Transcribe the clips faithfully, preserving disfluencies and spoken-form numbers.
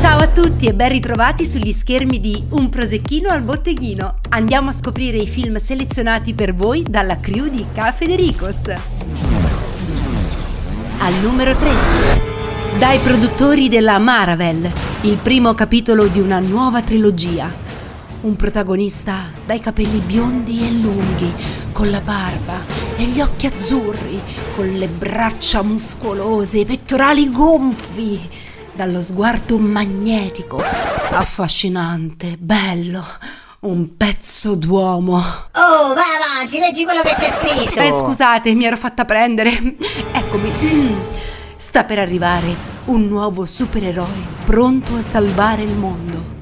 Ciao a tutti e ben ritrovati sugli schermi di Un prosecchino al botteghino. Andiamo a scoprire i film selezionati per voi dalla crew di Cafèderico's. Al numero tre. Dai produttori della Marvel, il primo capitolo di una nuova trilogia. Un protagonista dai capelli biondi e lunghi, con la barba e gli occhi azzurri, con le braccia muscolose e i pettorali gonfi. Dallo sguardo magnetico, affascinante, bello, un pezzo d'uomo. Oh, vai avanti, leggi quello che c'è scritto. Eh, scusate, mi ero fatta prendere. Eccomi. Mm. Sta per arrivare un nuovo supereroe pronto a salvare il mondo.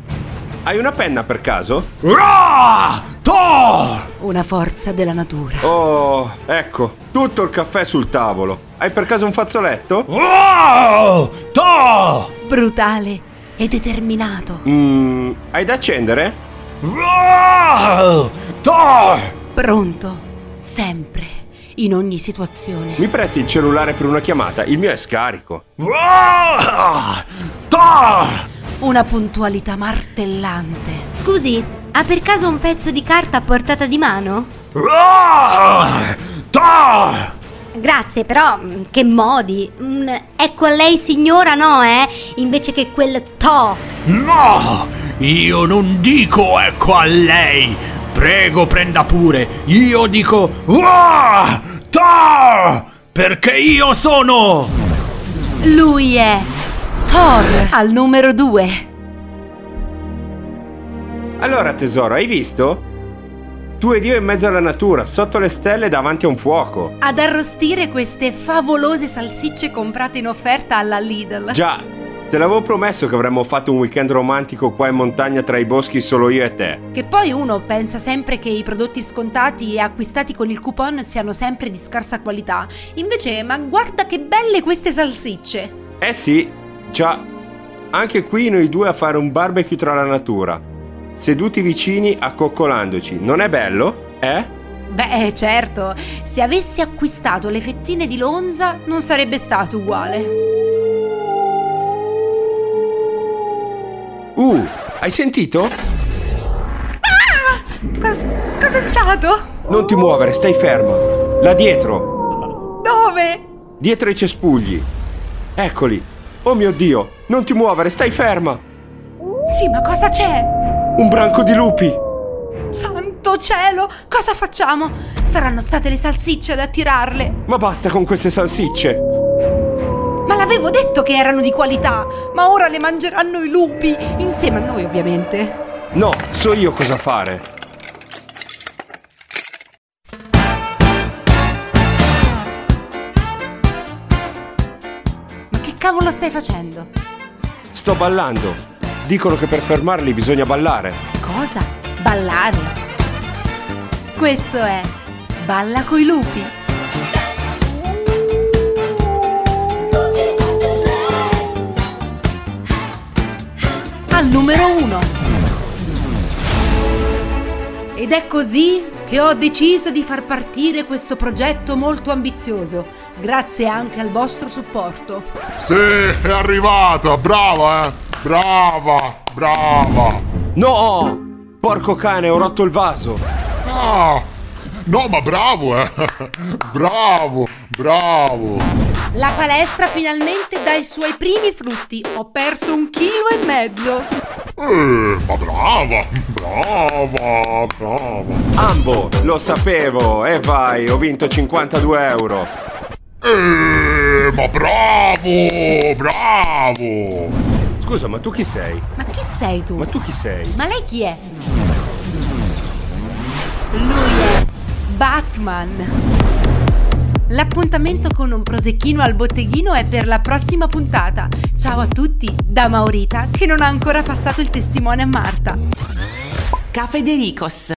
Hai una penna per caso? Roar! Thor! Una forza della natura. Oh, ecco, tutto il caffè sul tavolo. Hai per caso un fazzoletto? Roar! Thor! Brutale e determinato. Mm, hai da accendere? Roar! Thor! Pronto, sempre, in ogni situazione. Mi presti il cellulare per una chiamata? Il mio è scarico. Roar! Thor! Una puntualità martellante. Scusi, ha per caso un pezzo di carta a portata di mano? Roar! Thor! Grazie, però che modi. Ecco, lei signora no, eh? Invece che quel to. No! Io non dico ecco a lei. Prego, prenda pure. Io dico Roar! Thor! Perché io sono... Lui è... Thor, al numero due. Allora tesoro, hai visto? Tu ed io in mezzo alla natura, sotto le stelle davanti a un fuoco. Ad arrostire queste favolose salsicce comprate in offerta alla Lidl. Già, te l'avevo promesso che avremmo fatto un weekend romantico qua in montagna tra i boschi solo io e te. Che poi uno pensa sempre che i prodotti scontati e acquistati con il coupon siano sempre di scarsa qualità. Invece, ma guarda che belle queste salsicce. Eh sì. Già, anche qui noi due a fare un barbecue tra la natura, seduti vicini accoccolandoci, non è bello? Eh? Beh, certo, se avessi acquistato le fettine di lonza non sarebbe stato uguale. Uh, hai sentito? Ah! Cos- cos'è stato? Non ti muovere, stai fermo, là dietro. Dove? Dietro i cespugli, eccoli. Oh mio Dio, non ti muovere, stai ferma! Sì, ma cosa c'è? Un branco di lupi! Santo cielo, cosa facciamo? Saranno state le salsicce ad attirarle! Ma basta con queste salsicce! Ma l'avevo detto che erano di qualità! Ma ora le mangeranno i lupi, insieme a noi ovviamente! No, so io cosa fare! Cavolo stai facendo? Sto ballando. Dicono che per fermarli bisogna ballare. Cosa? Ballare? Questo è Balla coi lupi. Al numero uno. Ed è così che ho deciso di far partire questo progetto molto ambizioso, grazie anche al vostro supporto. Sì, è arrivata, brava eh, brava, brava. No, porco cane, ho rotto il vaso. Ah, no ma bravo eh, bravo, bravo. La palestra finalmente dà i suoi primi frutti, ho perso un chilo e mezzo. Eh, ma brava, brava, brava. Ambo, lo sapevo, e eh vai, ho vinto cinquantadue euro. Eh, ma bravo, bravo. Scusa, ma tu chi sei? Ma chi sei tu? Ma tu chi sei? Ma lei chi è? Lui è Batman. L'appuntamento con Un prosecchino al botteghino è per la prossima puntata. Ciao a tutti da Maurita, che non ha ancora passato il testimone a Marta. Cafèderico's.